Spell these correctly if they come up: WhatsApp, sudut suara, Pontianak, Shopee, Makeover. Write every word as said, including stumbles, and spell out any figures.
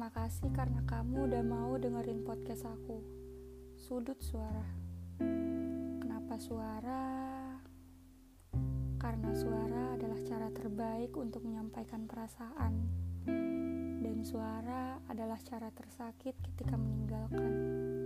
Terima kasih karena kamu udah mau dengerin podcast aku, Sudut Suara. Kenapa suara? Karena suara adalah cara terbaik untuk menyampaikan perasaan, dan suara adalah cara tersakit ketika meninggalkan.